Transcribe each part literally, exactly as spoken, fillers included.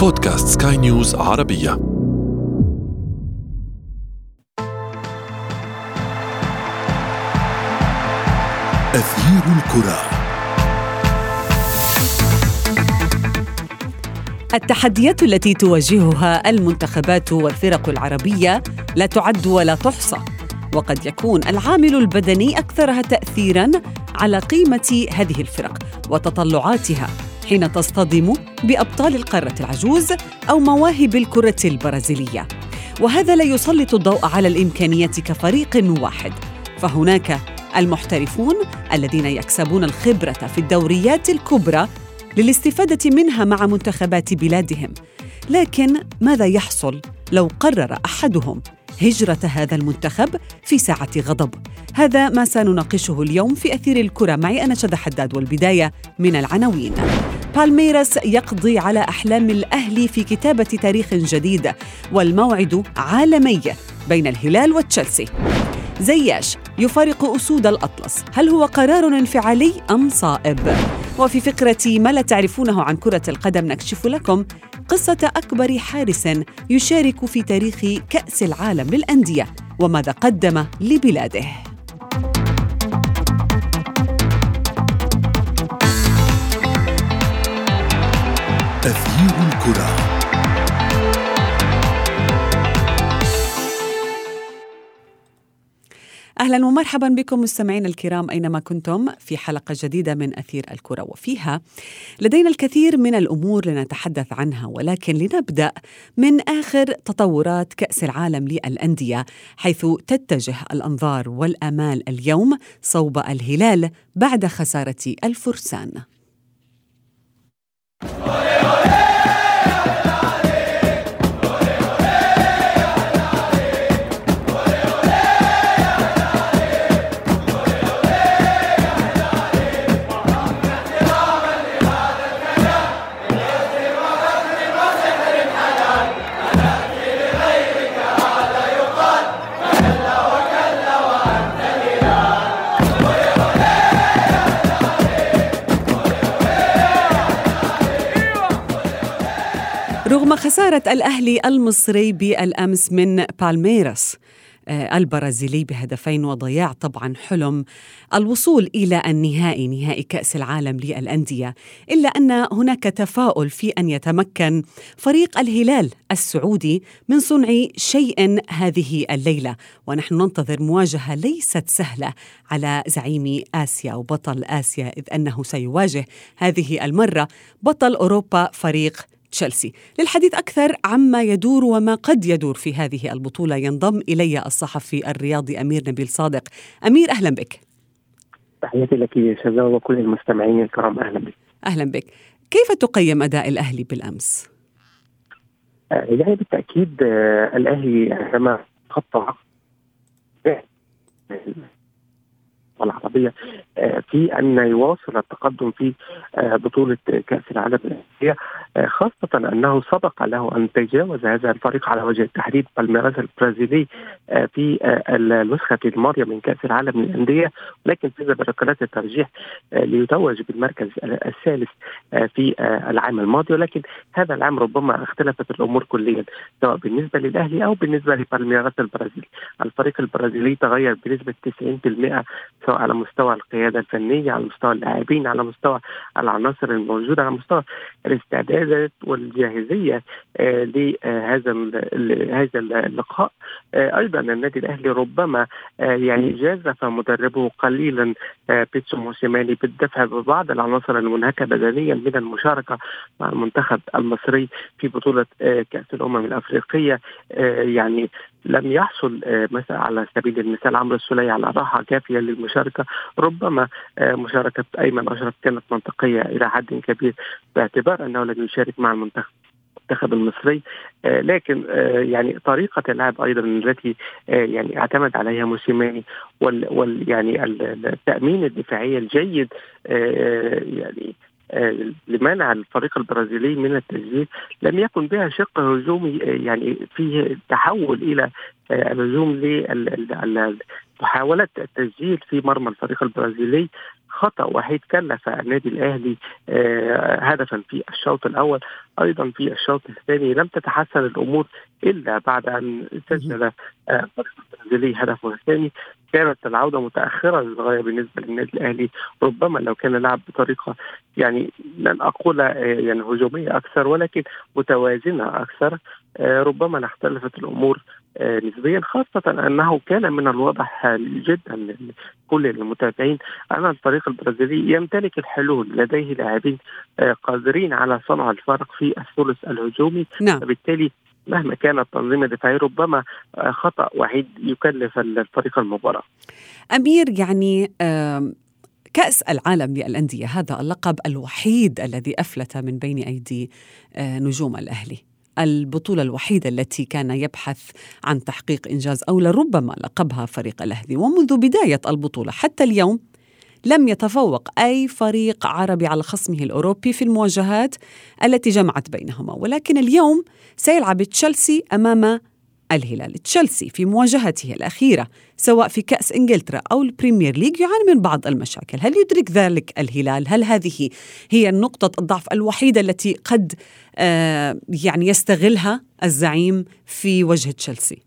بودكاست سكاي نيوز عربية. أثير الكرة. التحديات التي تواجهها المنتخبات والفرق العربية لا تعد ولا تحصى، وقد يكون العامل البدني أكثرها تأثيراً على قيمة هذه الفرق وتطلعاتها حين تصطدم بأبطال القارة العجوز أو مواهب الكرة البرازيلية، وهذا لا يسلط الضوء على الإمكانيات كفريق واحد. فهناك المحترفون الذين يكسبون الخبرة في الدوريات الكبرى للاستفادة منها مع منتخبات بلادهم، لكن ماذا يحصل لو قرر أحدهم هجرة هذا المنتخب في ساعة غضب؟ هذا ما سنناقشه اليوم في أثير الكرة، معي أنا شذى حداد. والبداية من العناوين: بالميراس يقضي على أحلام الأهلي في كتابة تاريخ جديد، والموعد عالمي بين الهلال وتشيلسي. زياش يفارق أسود الأطلس، هل هو قرار انفعالي أم صائب؟ وفي فقرة ما لا تعرفونه عن كرة القدم نكشف لكم قصة أكبر حارس يشارك في تاريخ كأس العالم للأندية وماذا قدم لبلاده. تغيير الكرة. أهلاً ومرحباً بكم مستمعين الكرام أينما كنتم في حلقة جديدة من أثير الكرة، وفيها لدينا الكثير من الأمور لنتحدث عنها، ولكن لنبدأ من آخر تطورات كأس العالم للأندية، حيث تتجه الأنظار والأمال اليوم صوب الهلال بعد خسارة الفرسان. رغم خسارة الأهلي المصري بالأمس من بالميراس البرازيلي بهدفين وضياع طبعا حلم الوصول إلى النهائي، نهائي كأس العالم للأندية، إلا أن هناك تفاؤل في أن يتمكن فريق الهلال السعودي من صنع شيء هذه الليلة، ونحن ننتظر مواجهة ليست سهلة على زعيم آسيا وبطل آسيا، إذ أنه سيواجه هذه المرة بطل أوروبا فريق تشيلسي. للحديث أكثر عما يدور وما قد يدور في هذه البطولة ينضم إلي الصحفي الرياضي أمير نبيل صادق. أمير أهلا بك. تحياتي لك يا شذا وكل المستمعين الكرام. أهلا بك. أهلا بك. كيف تقيم أداء الأهلي بالأمس؟ يعني بالتأكيد الأهلي عندما خطى العربية في أن يواصل التقدم في بطولة كأس العالم الأندية، خاصة أنه سبق له أن تجاوز هذا الفريق على وجه التحديد بالميراس البرازيلي في النسخة الماضية من كأس العالم للأندية، ولكن فاز بركلات الترجيح ليتوج بالمركز الثالث في العام الماضي. ولكن هذا العام ربما اختلفت الأمور كليا، سواء بالنسبة للأهلي أو بالنسبة لبالميراس البرازيلي. الفريق البرازيلي تغير بنسبة تسعين بالمئة سواء على مستوى القيادة الفنية، على مستوى اللاعبين، على مستوى العناصر الموجودة، على مستوى الاستعدادات والجاهزية آه لهذا آه هذا اللقاء. آه أيضا النادي الأهلي ربما آه يعني جازف مدربه قليلا آه بيتسو موسيماني بالدفع ببعض العناصر المنهكة بدنيا من المشاركة مع المنتخب المصري في بطولة آه كأس الأمم الأفريقية. آه يعني لم يحصل مثلا على سبيل المثال عمرو السولية على راحة كافية للمشاركة. ربما مشاركة أيمن أشرف كانت منطقية إلى حد كبير باعتبار أنه لم يشارك مع المنتخب المصري، لكن يعني طريقة اللعب أيضا التي يعني اعتمد عليها موسيماني وال, وال يعني التأمين الدفاعي الجيد يعني لمنع الفريق البرازيلي من التسجيل لم يكن بها شق هجومي، يعني فيه تحول إلى الهجوم لمحاولة التسجيل في مرمى الفريق البرازيلي، خطأ وحيد كلف النادي الأهلي هدفا في الشوط الأول. أيضا في الشوط الثاني لم تتحسن الأمور إلا بعد أن سجل برازيلي هدفه الثاني. كانت العودة متأخرة للغاية بالنسبة للنادي الأهلي، ربما لو كان لعب بطريقة يعني لن أقول يعني هجومية أكثر ولكن متوازنة أكثر ربما اختلفت الأمور نسبيا، خاصة أنه كان من الواضح جدا لكل المتابعين أن الفريق البرازيلي يمتلك الحلول، لديه لاعبين قادرين على صنع الفرق في الثلث الهجومي. وبالتالي مهما كان التنظيم الدفاعي ربما خطأ وحيد يكلف الفريق المباراة. أمير، يعني كأس العالم للأندية هذا اللقب الوحيد الذي أفلت من بين أيدي نجوم الأهلي، البطولة الوحيدة التي كان يبحث عن تحقيق إنجاز أو لربما لقبها فريق الأهلي، ومنذ بداية البطولة حتى اليوم لم يتفوق أي فريق عربي على خصمه الأوروبي في المواجهات التي جمعت بينهما. ولكن اليوم سيلعب تشيلسي أمام الهلال. تشيلسي في مواجهته الأخيرة سواء في كأس إنجلترا أو البريمير ليج يعاني من بعض المشاكل، هل يدرك ذلك الهلال؟ هل هذه هي نقطة الضعف الوحيدة التي قد آه يعني يستغلها الزعيم في وجه تشيلسي؟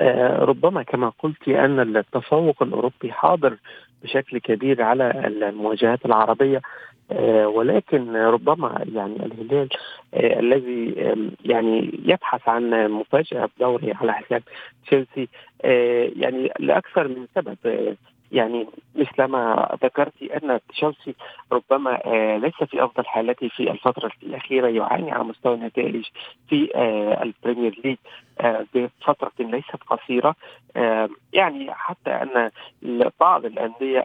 آه ربما كما قلت أن التفوق الأوروبي حاضر بشكل كبير على المواجهات العربية، آه ولكن ربما يعني الهلال آه الذي يعني يبحث عن مفاجأة بدوره على حساب تشيلسي آه يعني لأكثر من سبب. آه يعني مثل ما ذكرتي أن تشيلسي ربما آه ليس في أفضل حالته في الفترة الأخيرة، يعاني على مستوى النتائج في آه البريمير ليج آه بفترة ليست قصيرة. آه يعني حتى أن بعض الأندية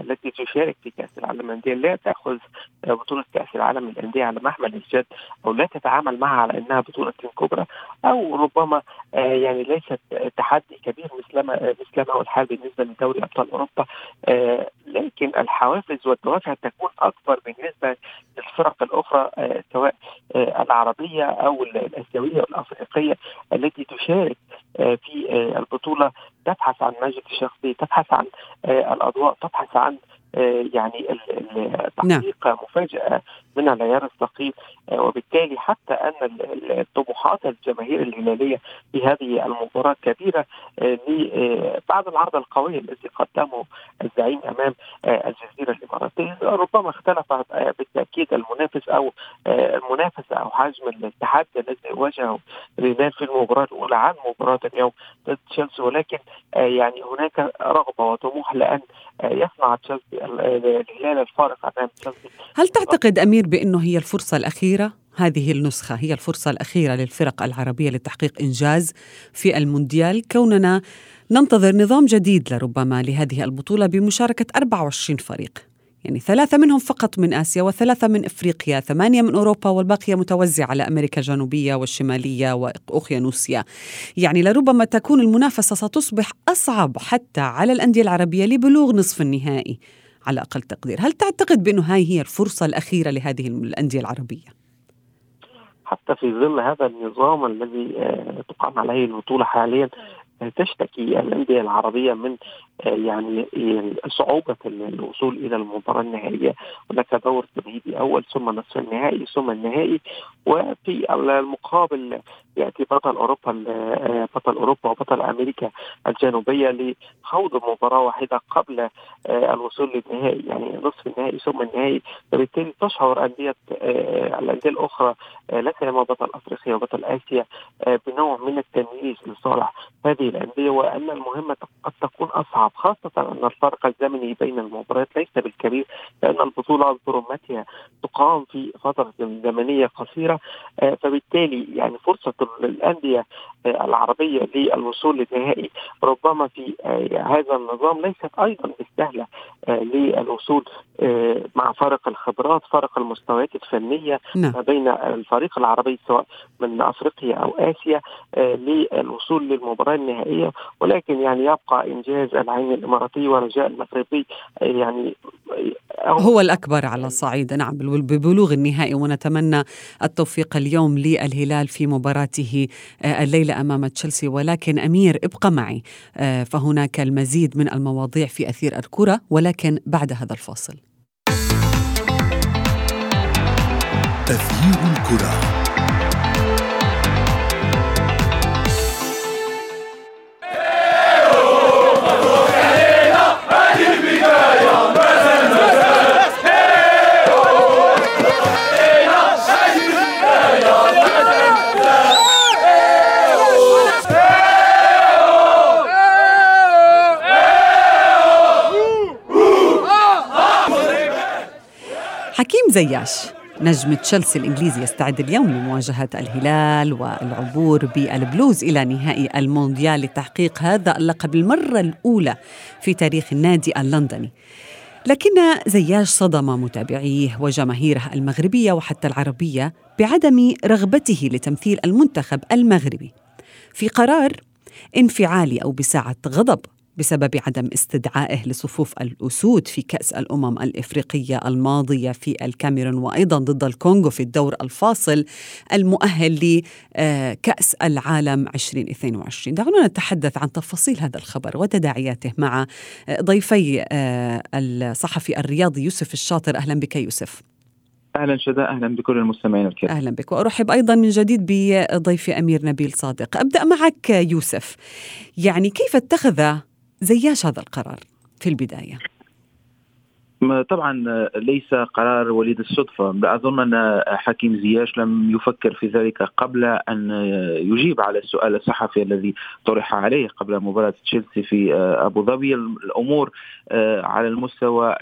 التي تشارك في كأس العالم الأندية لا تأخذ بطولة كأس العالم الأندية على محمل الجد، أو لا تتعامل معها على أنها بطولة كبرى، أو ربما آه يعني ليست تحدي كبير مثل ما مثل ما هو الحال بالنسبة للدوري أبطال أوروبا. آه لكن الحوافز والدوافع تكون أكبر بالنسبة للفرق الأخرى آه سواء آه العربية أو الآسيوية والأفريقية التي تشارك آه في آه البطولة، تبحث عن مجد الشخصي، تبحث عن آه الأضواء، تبحث عن آه يعني تحقيق مفاجأة من العيار الثقيل. آه وبالتالي حتى أن الطموحات الجماهير الهلالية في هذه المباراة كبيرة آه بعد العرض القوي الذي قدمه الزعيم أمام آه الجزيرة الإماراتية. ربما اختلفت آه بالتأكيد المنافس أو آه المنافسة أو حجم التحدي الذي واجهه الهلال في المباراة الأولى عن مباراة اليوم ضد تشيلسي، ولكن آه يعني هناك رغبة وطموح لأن آه يصنع تشيلسي الهلال الفارق أمام تشيلسي. هل تعتقد أمير بأنه هي الفرصة الأخيرة، هذه النسخة هي الفرصة الأخيرة للفرق العربية لتحقيق إنجاز في المونديال، كوننا ننتظر نظام جديد لربما لهذه البطولة بمشاركة أربعة وعشرين فريق، يعني ثلاثة منهم فقط من آسيا وثلاثة من إفريقيا، ثمانية من أوروبا، والباقية متوزعة على أمريكا الجنوبية والشمالية وأوقيانوسيا. يعني لربما تكون المنافسة ستصبح أصعب حتى على الأندية العربية لبلوغ نصف النهائي على أقل تقدير. هل تعتقد بأنه هاي هي الفرصة الأخيرة لهذه الأندية العربية؟ حتى في ظل هذا النظام الذي تقام عليه البطولة حاليا، تشتكي الأندية العربية من يعني صعوبة الوصول إلى المباراة النهائية. هناك دور تمهيدي أول ثم نصف النهائي ثم النهائي، وفي المقابل يأتي بطل أوروبا بطل أوروبا وبطل أمريكا الجنوبية لخوض مباراة واحدة قبل الوصول للنهائي، يعني نصف النهائي ثم النهائي. وبالتالي تشعر أندية الأندية الأخرى لا سيما بطل أفريقيا وبطل آسيا بنوع من التمييز لصالح هذه الأندية، وأن المهمة قد تكون أصعب، خاصة أن الفرق الزمني بين المباريات ليس بالكبير، لأن البطولة برمتها تقام في فترة زمنية قصيرة. فبالتالي يعني فرصة الأندية العربية للوصول للنهائي ربما في هذا النظام ليست أيضا مستاهلة للوصول مع فرق الخبرات، فرق المستويات الفنية ما بين الفريق العربي سواء من أفريقيا أو آسيا للوصول للمباراة النهائية. ولكن يعني يبقى إنجاز العين الإماراتي ورجاء المغربي يعني هو الأكبر على صعيد نعم ببلوغ النهائي، ونتمنى التوفيق اليوم للهلال في مباراة مبارياته الليلة أمام تشيلسي. ولكن أمير ابقى معي، فهناك المزيد من المواضيع في أثير الكرة ولكن بعد هذا الفاصل. أثير الكرة. حكيم زياش نجم تشيلسي الإنجليزي يستعد اليوم لمواجهة الهلال والعبور بالبلوز إلى نهائي المونديال لتحقيق هذا اللقب المرة الأولى في تاريخ النادي اللندني. لكن زياش صدم متابعيه وجماهيره المغربية وحتى العربية بعدم رغبته لتمثيل المنتخب المغربي في قرار انفعالي أو بساعة غضب بسبب عدم استدعائه لصفوف الأسود في كأس الأمم الإفريقية الماضية في الكاميرون، وأيضا ضد الكونغو في الدور الفاصل المؤهل لكأس العالم عشرين اثنين وعشرين. دعونا نتحدث عن تفاصيل هذا الخبر وتداعياته مع ضيفي الصحفي الرياضي يوسف الشاطر. أهلا بك يوسف. أهلا شذا، أهلا بكل المستمعين الكرام. أهلا بك، وأرحب أيضا من جديد بضيفي أمير نبيل صادق. أبدأ معك يوسف، يعني كيف اتخذ زياش هذا القرار في البداية؟ طبعا ليس قرار وليد الصدفة، أظن أن حكيم زياش لم يفكر في ذلك قبل أن يجيب على السؤال الصحفي الذي طرح عليه قبل مباراة تشيلسي في أبو ظبي. الأمور على المستوى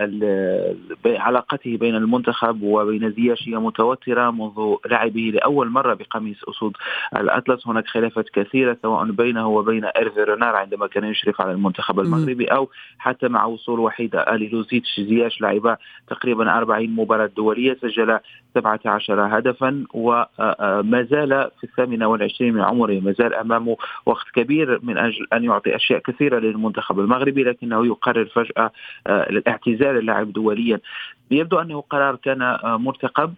علاقته بين المنتخب وبين زياش هي متوترة منذ لعبه لأول مرة بقميص أسود الأطلس. هناك خلافات كثيرة سواء بينه وبين إيرفي رينار عندما كان يشرف على المنتخب المغربي أو حتى مع وصول وحيد هاليلوزيتش. زياش لعب تقريبا أربعين مباراة دولية، سجل سبعة عشر هدفا وما زال في الثامنة والعشرين من عمره، ما زال أمامه وقت كبير من أجل أن يعطي أشياء كثيرة للمنتخب المغربي، لكنه يقرر فجأة الاعتزال اللاعب دوليا. يبدو أنه قرار كان مرتقب.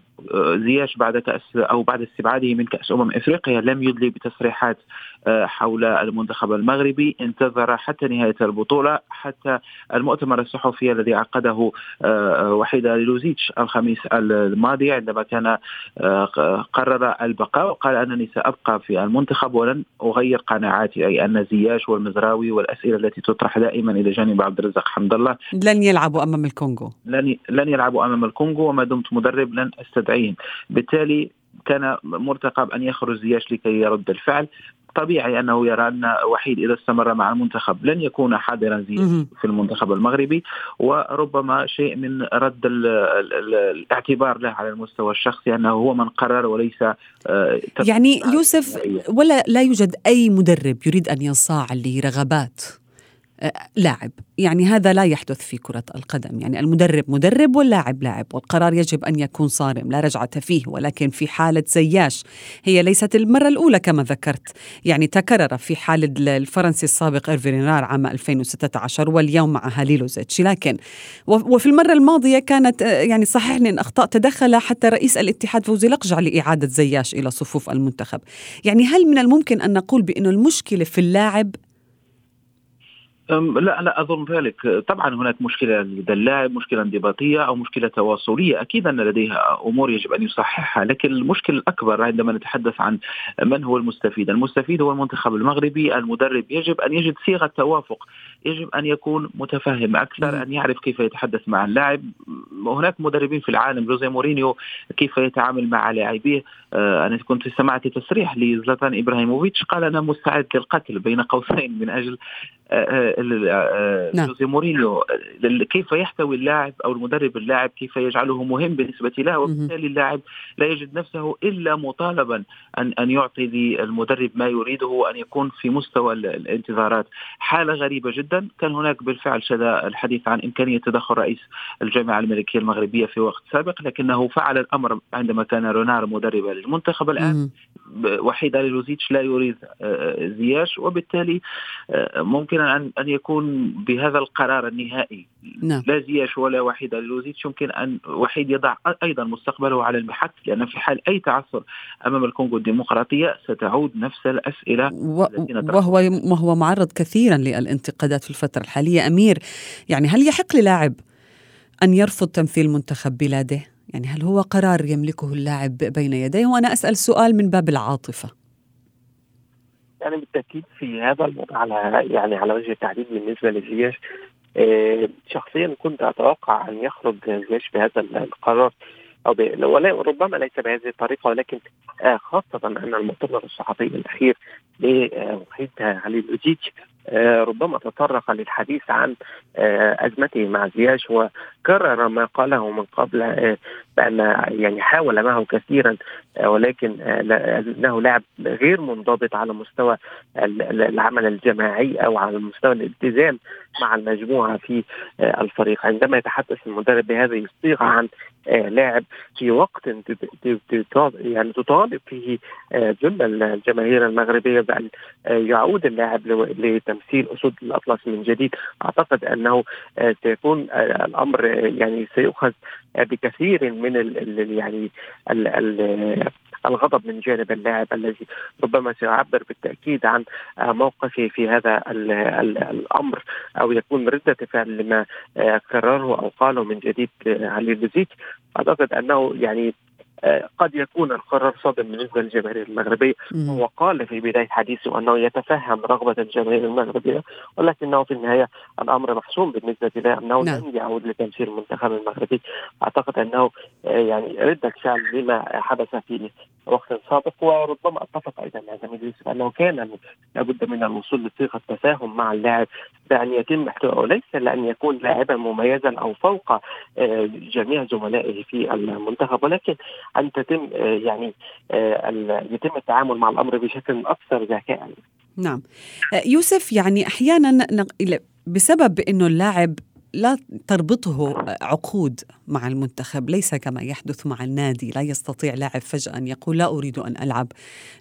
زياش بعد كأس أو بعد استبعاده من كأس أمم إفريقيا لم يدلي بتصريحات حول المنتخب المغربي، انتظر حتى نهاية البطولة، حتى المؤتمر الصحفي الذي عقده وحيد هاليلوزيتش الخميس الماضي عندما كان قرر البقاء وقال أنني سأبقى في المنتخب ولن أغير قناعاتي، أي أن زياش والمزراوي والأسئلة التي تطرح دائما إلى جانب عبد الرزاق حمد الله لن يلعبوا أمام الكونغو لن لن يلعبوا أمام الكونغو وما دمت مدرب لن أستدعيهم. بالتالي كان مرتقب أن يخرج زياش لكي يرد الفعل. طبيعي أنه يرى أن وحيد إذا استمر مع المنتخب لن يكون حاضرا زياش في المنتخب المغربي، وربما شيء من رد ال ال ال الاعتبار له على المستوى الشخصي أنه هو من قرر وليس يعني يوسف. ولا لا يوجد أي مدرب يريد أن ينصاع لرغبات لاعب، يعني هذا لا يحدث في كرة القدم، يعني المدرب مدرب واللاعب لاعب، والقرار يجب أن يكون صارم لا رجعة فيه. ولكن في حالة زياش هي ليست المرة الأولى كما ذكرت، يعني تكرر في حالة الفرنسي السابق إيرفي رينار عام ألفين وستة عشر واليوم مع هاليلوزيتش. لكن وفي المرة الماضية كانت يعني صحيح أن أخطاء تدخل حتى رئيس الاتحاد فوزي لقجع لإعادة زياش إلى صفوف المنتخب. يعني هل من الممكن أن نقول بأن المشكلة في اللاعب؟ لا لا أظن ذلك. طبعا هناك مشكلة لدى اللاعب، مشكلة انضباطية أو مشكلة تواصلية، أكيد أن لديها أمور يجب أن يصححها. لكن المشكلة الأكبر عندما نتحدث عن من هو المستفيد، المستفيد هو المنتخب المغربي. المدرب يجب أن يجد صيغة توافق، يجب أن يكون متفهم أكثر، أن يعرف كيف يتحدث مع اللاعب. هناك مدربين في العالم، جوزيه مورينيو كيف يتعامل مع لاعبيه. أنا كنت سمعت تصريح لزلاتان إبراهيموفيتش قال أنا مستعد للقتل بين قوسين من أجل جوزيه مورينيو. كيف يحتوي اللاعب أو المدرب اللاعب، كيف يجعله مهم بالنسبة له، وبالتالي اللاعب لا يجد نفسه إلا مطالبا أن أن يعطي للمدرب ما يريده وأن يكون في مستوى الانتظارات. حالة غريبة جدا. كان هناك بالفعل شذا الحديث عن إمكانية تدخل رئيس الجامعة الملكية المغربية في وقت سابق، لكنه فعل الأمر عندما كان رينار مدربا للمنتخب. الآن وحيد هاليلوزيتش لا يريد زياش، وبالتالي ممكن أن يكون بهذا القرار النهائي لا زياش ولا وحيد هاليلوزيتش، يمكن أن وحيد يضع أيضا مستقبله على المحك، لأن في حال أي تعثر أمام الكونغو الديمقراطية ستعود نفس الأسئلة و... وهو وهو معرض كثيرا للانتقادات في الفترة الحالية. أمير، يعني هل يحق للاعب أن يرفض تمثيل منتخب بلاده؟ يعني هل هو قرار يملكه اللاعب بين يديه؟ وأنا أسأل سؤال من باب العاطفة. يعني بالتأكيد في هذا الموضوع على يعني على وجه التحديد بالنسبة لزياش، آه شخصيا كنت أتوقع أن يخرج زياش بهذا القرار أو ولا ربما ليس بهذه الطريقة، ولكن آه خاصة أن المؤتمر الصحفي الأخير لوحيد هاليلوdzic آه ربما تطرق للحديث عن آه أزمته مع زياش، وكرر ما قاله من قبل آه بأن يعني حاول معه كثيرا آه ولكن آه أنه لاعب غير منضبط على مستوى العمل الجماعي أو على مستوى الالتزام مع المجموعة في آه الفريق. عندما يتحدث المدرب بهذه الصيغة عن آه لاعب في وقت يعني تطالب فيه آه جملة الجماهير المغربية بأن آه يعود اللاعب لتمثيل أسود الأطلس من جديد، أعتقد أنه سيكون الأمر يعني سيؤخذ بكثير من ال يعني ال ال الغضب من جانب اللاعب الذي ربما سيعبر بالتأكيد عن موقفه في هذا ال ال الأمر، أو يكون ردة فعل لما قرره أو قاله من جديد هاليلوdzic. أعتقد أنه يعني قد يكون القرار صادم بالنسبة للجماهير المغربية. هو قال في بداية حديثه أنه يتفهم رغبة الجماهير المغربية، ولكنه في النهاية الأمر محسوم بالنسبة له أنه لن يعود لتمثيل المنتخب المغربي. أعتقد أنه يعني ردة فعل لما حدث في وقت سابق، وربما أتفق أيضا مع زميلي يوسف أنه كان لابد من الوصول لصيغة تفاهم مع اللاعب بأن يتم احترامه، ليس لأن يكون لاعبا مميزا أو فوق جميع زملائه في المنتخب، ولكن أن تتم يعني يتم التعامل مع الأمر بشكل أكثر ذكاء. نعم يوسف، يعني أحيانا بسبب إنه اللاعب لا تربطه عقود مع المنتخب، ليس كما يحدث مع النادي، لا يستطيع لاعب فجأة أن يقول لا أريد أن ألعب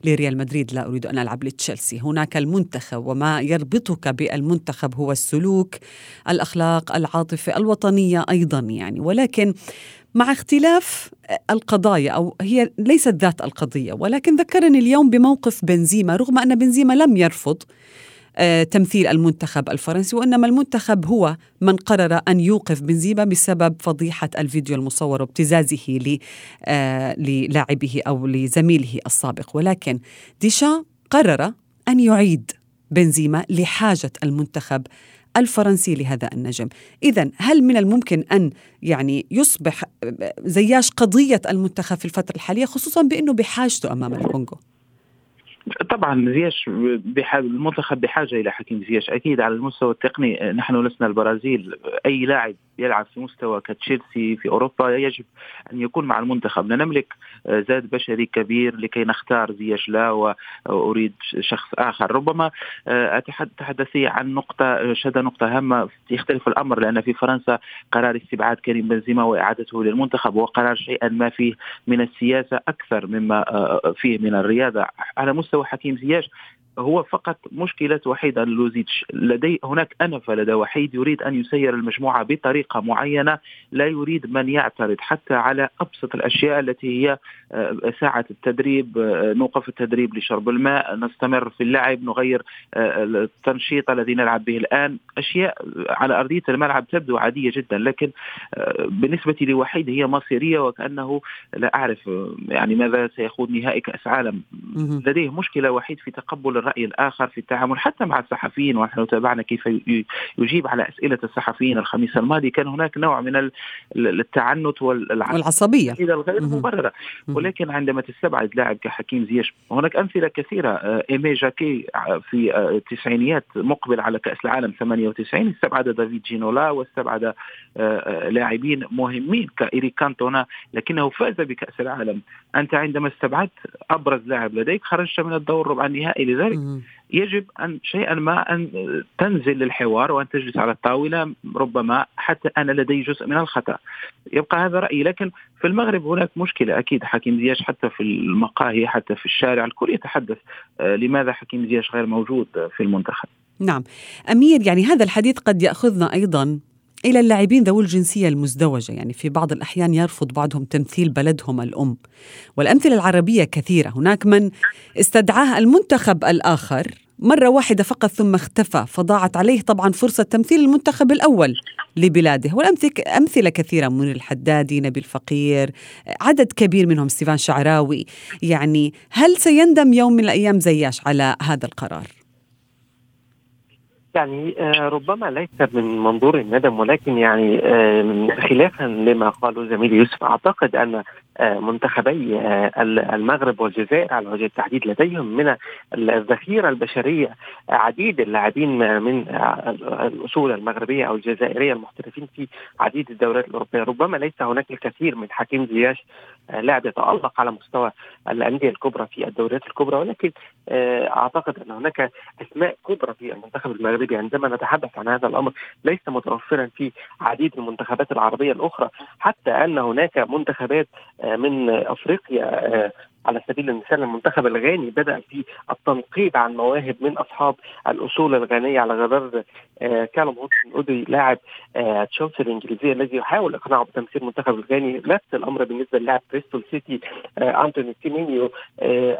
لريال مدريد، لا أريد أن ألعب لتشيلسي. هناك المنتخب، وما يربطك بالمنتخب هو السلوك، الأخلاق، العاطفة، الوطنية أيضا يعني، ولكن مع اختلاف القضايا، أو هي ليست ذات القضية. ولكن ذكرني اليوم بموقف بنزيما، رغم أن بنزيما لم يرفض تمثيل المنتخب الفرنسي، وإنما المنتخب هو من قرر أن يوقف بنزيما بسبب فضيحة الفيديو المصور وابتزازه للاعبه أو لزميله السابق. ولكن ديشان قرر أن يعيد بنزيما لحاجة المنتخب الفرنسي لهذا النجم. إذن هل من الممكن أن يعني يصبح زياش قضية المنتخب في الفترة الحالية، خصوصا بأنه بحاجته أمام الكونغو؟ طبعا زياش بحاجة، المنتخب بحاجة إلى حكيم زياش أكيد على المستوى التقني. نحن لسنا البرازيل، أي لاعب يلعب في مستوى كتشيلسي في أوروبا يجب أن يكون مع المنتخب. لا نملك زاد بشري كبير لكي نختار زياش لا وأريد شخص آخر. ربما تحدثي عن نقطة شد نقطة هامة، يختلف الأمر، لأن في فرنسا قرار استبعاد كريم بنزيما وإعادته للمنتخب وقرار شيئا ما فيه من السياسة أكثر مما فيه من الرياضة. على مستوى حكيم زياش هو فقط مشكلة وحيد هاليلوdzic، لديه هناك أنفة لدى وحيد، يريد أن يسير المجموعة بطريقة معينة، لا يريد من يعترض حتى على أبسط الأشياء التي هي ساعة التدريب، نوقف التدريب لشرب الماء، نستمر في اللعب، نغير التنشيط الذي نلعب به الآن. أشياء على أرضية الملعب تبدو عادية جدا، لكن بالنسبة لوحيد هي مصيرية، وكأنه لا أعرف يعني ماذا سيخوض نهائي كأس عالم. لديه مشكلة وحيد في تقبل الرأي الآخر، في التعامل حتى مع الصحفيين، ونحن تابعنا كيف يجيب على أسئلة الصحفيين الخميس الماضي. كان هناك نوع من التعنت والعصبية إلى الغير مبررة، ولكن عندما تستبعد لاعب كحكيم زياش، هناك أمثلة كثيرة. إيمي جاكي في التسعينيات مقبل على كأس العالم ثمانية وتسعين استبعد دافيد جينولا، واستبعد لاعبين مهمين كإيريك كانتونا، لكنه فاز بكأس العالم. أنت عندما استبعدت أبرز لاعب لديك خرجت من الدور ربع النهائي. لذلك م- يجب أن شيئا ما أن تنزل للحوار وأن تجلس على الطاولة، ربما حتى أنا لدي جزء من الخطأ. يبقى هذا رأيي. لكن في المغرب هناك مشكلة أكيد. حكيم زياش حتى في المقاهي حتى في الشارع الكل يتحدث لماذا حكيم زياش غير موجود في المنتخب. نعم أمير، يعني هذا الحديث قد يأخذنا أيضا إلى اللاعبين ذوي الجنسية المزدوجة، يعني في بعض الأحيان يرفض بعضهم تمثيل بلدهم الأم، والأمثلة العربية كثيرة. هناك من استدعاه المنتخب الآخر مرة واحدة فقط ثم اختفى، فضاعت عليه طبعا فرصة تمثيل المنتخب الأول لبلاده. والأمثلة كثيرة، من الحدادي، نبيل فقير، عدد كبير منهم، ستيفان شعراوي. يعني هل سيندم يوم من الأيام زياش على هذا القرار؟ يعني ربما ليس من منظور الندم، ولكن يعني خلافا لما قاله زميلي يوسف، أعتقد أن منتخبي المغرب والجزائر على وجه التحديد لديهم من الذخيرة البشرية عديد اللاعبين من الأصول المغربية أو الجزائرية المحترفين في عديد الدورات الأوروبية. ربما ليس هناك الكثير من حكيم زياش لاعب يتألق على مستوى الأندية الكبرى في الدورات الكبرى، ولكن أعتقد أن هناك أسماء كبرى في المنتخب المغربي. عندما نتحدث عن هذا الأمر ليس متوفرا في عديد المنتخبات العربية الأخرى، حتى أن هناك منتخبات من أفريقيا. على سبيل المثال المنتخب الغاني بدأ في التنقيب عن مواهب من أصحاب الأصول الغانية، على غرار كالوم هودسون-أودوي لاعب تشيلسي الإنجليزية الذي يحاول إقناعه بتمثيل المنتخب الغاني. نفس الأمر بالنسبة للاعب بريستول سيتي أنتوني سيمينيو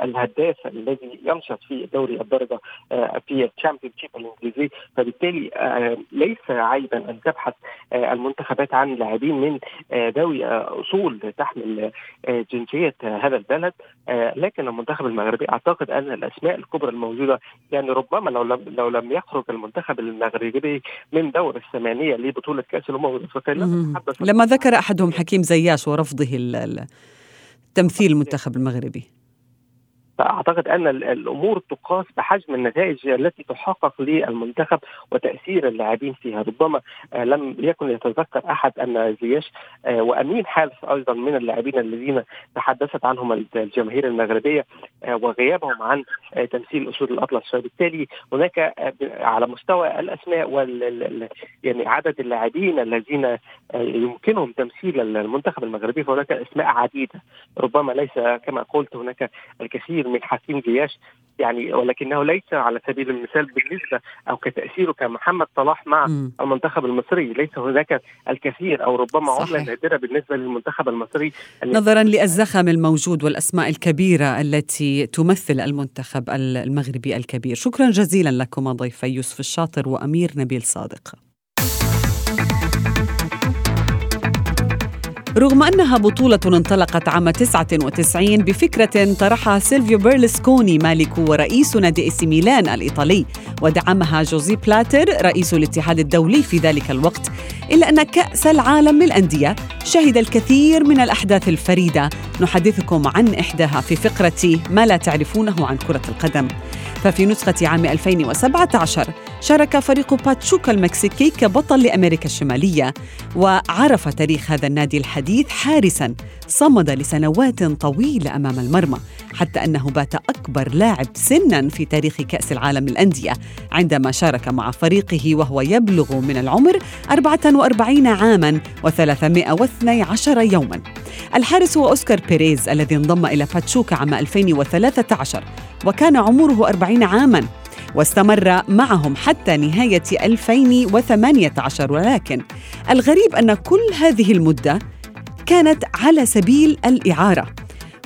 الهداف الذي ينشط في دوري الدرجة في الشامبيونشيب الإنجليزي. فبالتالي ليس عيبا أن تبحث المنتخبات عن لاعبين من ذوي أصول تحمل جنسية هذا البلد، آه لكن المنتخب المغربي أعتقد أن الأسماء الكبرى الموجودة، يعني ربما لو لم, لو لم يخرج المنتخب المغربي من دور الثمانية لبطولة كأس الأمم الأفريقية. لما ذكر أحدهم حكيم زياش ورفضه التمثيل المنتخب المغربي، فأعتقد أن الأمور تقاس بحجم النتائج التي تحقق للمنتخب وتأثير اللاعبين فيها. ربما لم يكن يتذكر أحد أن زياش وأمين حارس أيضا من اللاعبين الذين تحدثت عنهم الجماهير المغربية وغيابهم عن تمثيل أسود الأطلس. فبالتالي هناك على مستوى الأسماء وال يعني عدد اللاعبين الذين يمكنهم تمثيل المنتخب المغربي فهناك أسماء عديدة. ربما ليس كما قلت هناك الكثير من حكيم زياش، يعني ولكنه ليس على سبيل المثال بالنسبة أو كتأثيره كمحمد صلاح مع م. المنتخب المصري. ليس هناك الكثير أو ربما عملة نادرة بالنسبة للمنتخب المصري، نظرا للزخم الموجود والأسماء الكبيرة التي تمثل المنتخب المغربي الكبير. شكرا جزيلا لكم ضيفي يوسف الشاطر وأمير نبيل صادق. رغم أنها بطولة انطلقت عام تسعة وتسعين بفكرة طرحها سيلفيو بيرلسكوني مالك ورئيس نادي إيسي ميلان الإيطالي، ودعمها جوزي بلاتر رئيس الاتحاد الدولي في ذلك الوقت، إلا أن كأس العالم للأندية شهد الكثير من الأحداث الفريدة، نحدثكم عن إحداها في فقرة ما لا تعرفونه عن كرة القدم. ففي نسخة عام ألفين وسبعة عشر شارك فريق باتشوكا المكسيكي كبطل لأمريكا الشمالية، وعرف تاريخ هذا النادي الحديث حارساً صمد لسنوات طويلة أمام المرمى، حتى أنه بات أكبر لاعب سناً في تاريخ كأس العالم للأندية عندما شارك مع فريقه وهو يبلغ من العمر أربعة وأربعين عاماً وثلاثمائة واثني عشر يوماً. الحارس هو أوسكار بيريز الذي انضم إلى باتشوكا عام ألفين وثلاثة عشر وكان عمره أربعين عاماً، واستمر معهم حتى نهاية ألفين وثمانية عشر. ولكن الغريب أن كل هذه المدة كانت على سبيل الإعارة.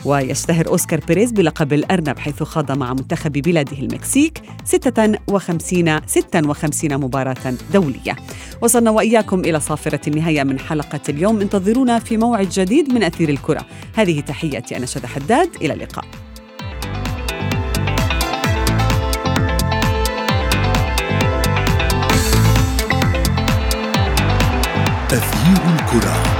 ويشتهر أوسكار بيريز بلقب الأرنب، حيث خاض مع منتخب بلاده المكسيك ستة وخمسين, ستة وخمسين مباراة دولية. وصلنا وإياكم إلى صافرة النهاية من حلقة اليوم، انتظرونا في موعد جديد من أثير الكرة. هذه تحياتي أنا شذى حداد، إلى اللقاء. تغيير الكرة.